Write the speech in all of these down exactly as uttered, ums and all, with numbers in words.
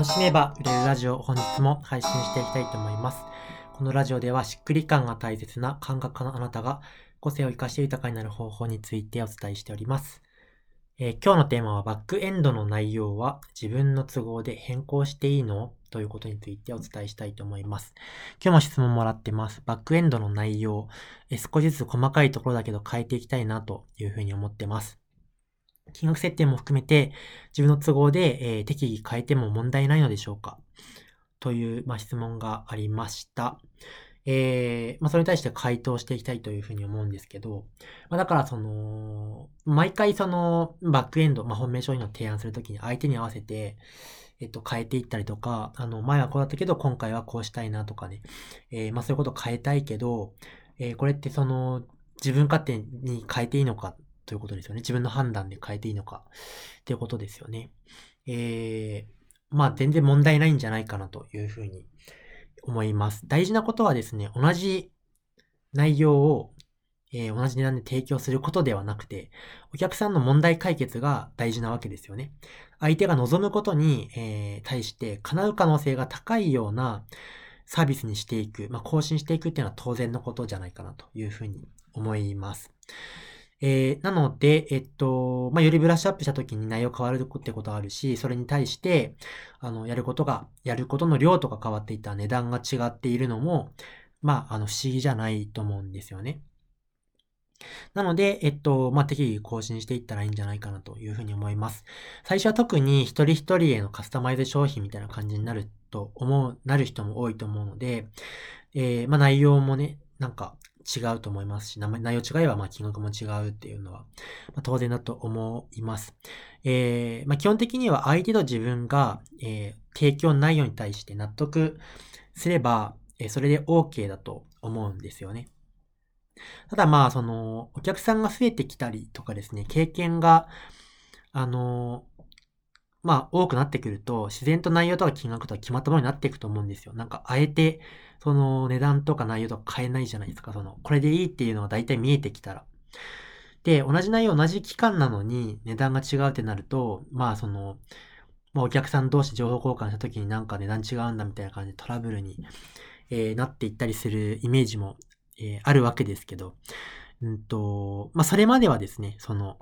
楽しめば売れるラジオ、本日も配信していきたいと思います。このラジオではしっくり感が大切な感覚家のあなたが個性を生かして豊かになる方法についてお伝えしております。えー、今日のテーマはバックエンドの内容は自分の都合で変更していいの?ということについてお伝えしたいと思います。今日も質問もらってます。バックエンドの内容、え少しずつ細かいところだけど変えていきたいなというふうに思ってます。金額設定も含めて自分の都合で、えー、適宜変えても問題ないのでしょうか?という、まあ、質問がありました。えー、まあ、それに対して回答していきたいというふうに思うんですけど、まあ、だからその、毎回その、バックエンド、まあ、本命商品の提案するときに相手に合わせて、えっと、変えていったりとか、あの、前はこうだったけど、今回はこうしたいなとかね、えー、まあ、そういうことを変えたいけど、えー、これってその、自分勝手に変えていいのかということですよね。自分の判断で変えていいのかということですよね。えー、まあ、全然問題ないんじゃないかなというふうに思います。大事なことはですね、同じ内容を、えー、同じ値段で提供することではなくて、お客さんの問題解決が大事なわけですよね。相手が望むことに、えー、対して叶う可能性が高いようなサービスにしていく、まあ、更新していくっていうのは当然のことじゃないかなというふうに思います。えー、なので、えっと、まあ、よりブラッシュアップした時に内容変わるってことはあるし、それに対して、あの、やることが、やることの量とか変わっていた値段が違っているのも、まあ、あの、不思議じゃないと思うんですよね。なので、えっと、まあ、適宜更新していったらいいんじゃないかなというふうに思います。最初は特に一人一人へのカスタマイズ商品みたいな感じになると思う、なる人も多いと思うので、えー、まあ、内容もね、なんか、違うと思いますし、内容違いはまあ金額も違うっていうのは当然だと思います。えーまあ、基本的には相手と自分が、えー、提供内容に対して納得すれば、えー、それで OK だと思うんですよね。ただまあそのお客さんが増えてきたりとかですね、経験があのーまあ多くなってくると自然と内容とか金額とか決まったものになっていくと思うんですよ。なんかあえてその値段とか内容とか変えないじゃないですか。そのこれでいいっていうのが大体見えてきたら。で、同じ内容同じ期間なのに値段が違うってなると、まあその、まあ、お客さん同士情報交換した時になんか値段違うんだみたいな感じでトラブルに、えー、なっていったりするイメージも、えー、あるわけですけど、うんと、まあそれまではですね、その、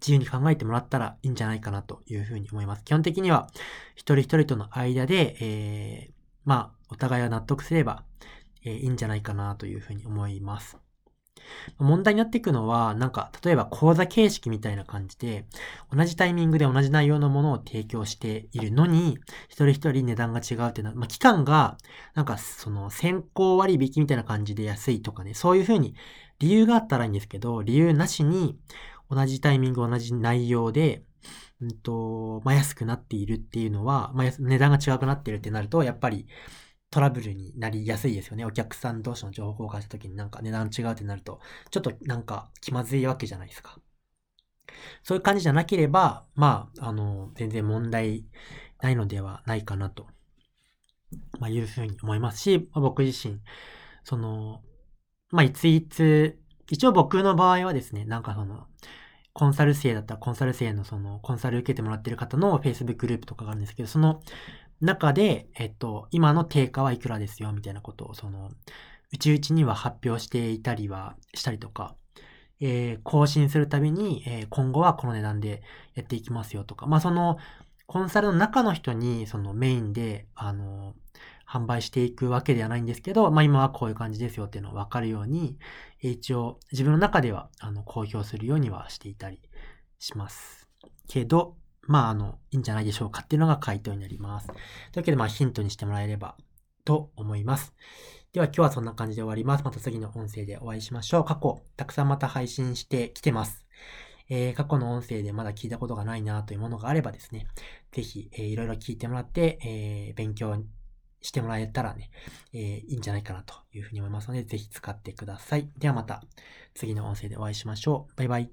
自由に考えてもらったらいいんじゃないかなというふうに思います。基本的には一人一人との間で、えー、まあお互いが納得すれば、えー、いいんじゃないかなというふうに思います。問題になっていくのはなんか例えば講座形式みたいな感じで同じタイミングで同じ内容のものを提供しているのに一人一人値段が違うっていうのは、まあ、期間がなんかその先行割引みたいな感じで安いとかね、そういうふうに理由があったらいいんですけど、理由なしに同じタイミング、同じ内容で、うんと、まあ、安くなっているっていうのは、まあ、値段が違くなっているってなると、やっぱりトラブルになりやすいですよね。お客さん同士の情報交換した時になんか値段違うってなると、ちょっとなんか気まずいわけじゃないですか。そういう感じじゃなければ、まあ、あの、全然問題ないのではないかなと、まあ、いうふうに思いますし、まあ、僕自身、その、まあ、いついつ、一応僕の場合はですね、なんかその、コンサル生だったらコンサル生のその、コンサル受けてもらってる方の Facebook グループとかがあるんですけど、その中で、えっと、今の定価はいくらですよ、みたいなことを、その、うちうちには発表していたりはしたりとか、えー、更新するたびに、えー、今後はこの値段でやっていきますよとか、まあその、コンサルの中の人にそのメインで、あの、販売していくわけではないんですけど、まあ今はこういう感じですよっていうのを分かるように、一応自分の中ではあの公表するようにはしていたりします。けど、まああの、いいんじゃないでしょうかっていうのが回答になります。というわけでまあヒントにしてもらえればと思います。では今日はそんな感じで終わります。また次の音声でお会いしましょう。過去、たくさんまた配信してきてます。えー、過去の音声でまだ聞いたことがないなというものがあればですね、ぜひ、えー、いろいろ聞いてもらって、えー、勉強にしてもらえたらね、えー、いいんじゃないかなというふうに思いますので、ぜひ使ってください。ではまた次の音声でお会いしましょう。バイバイ。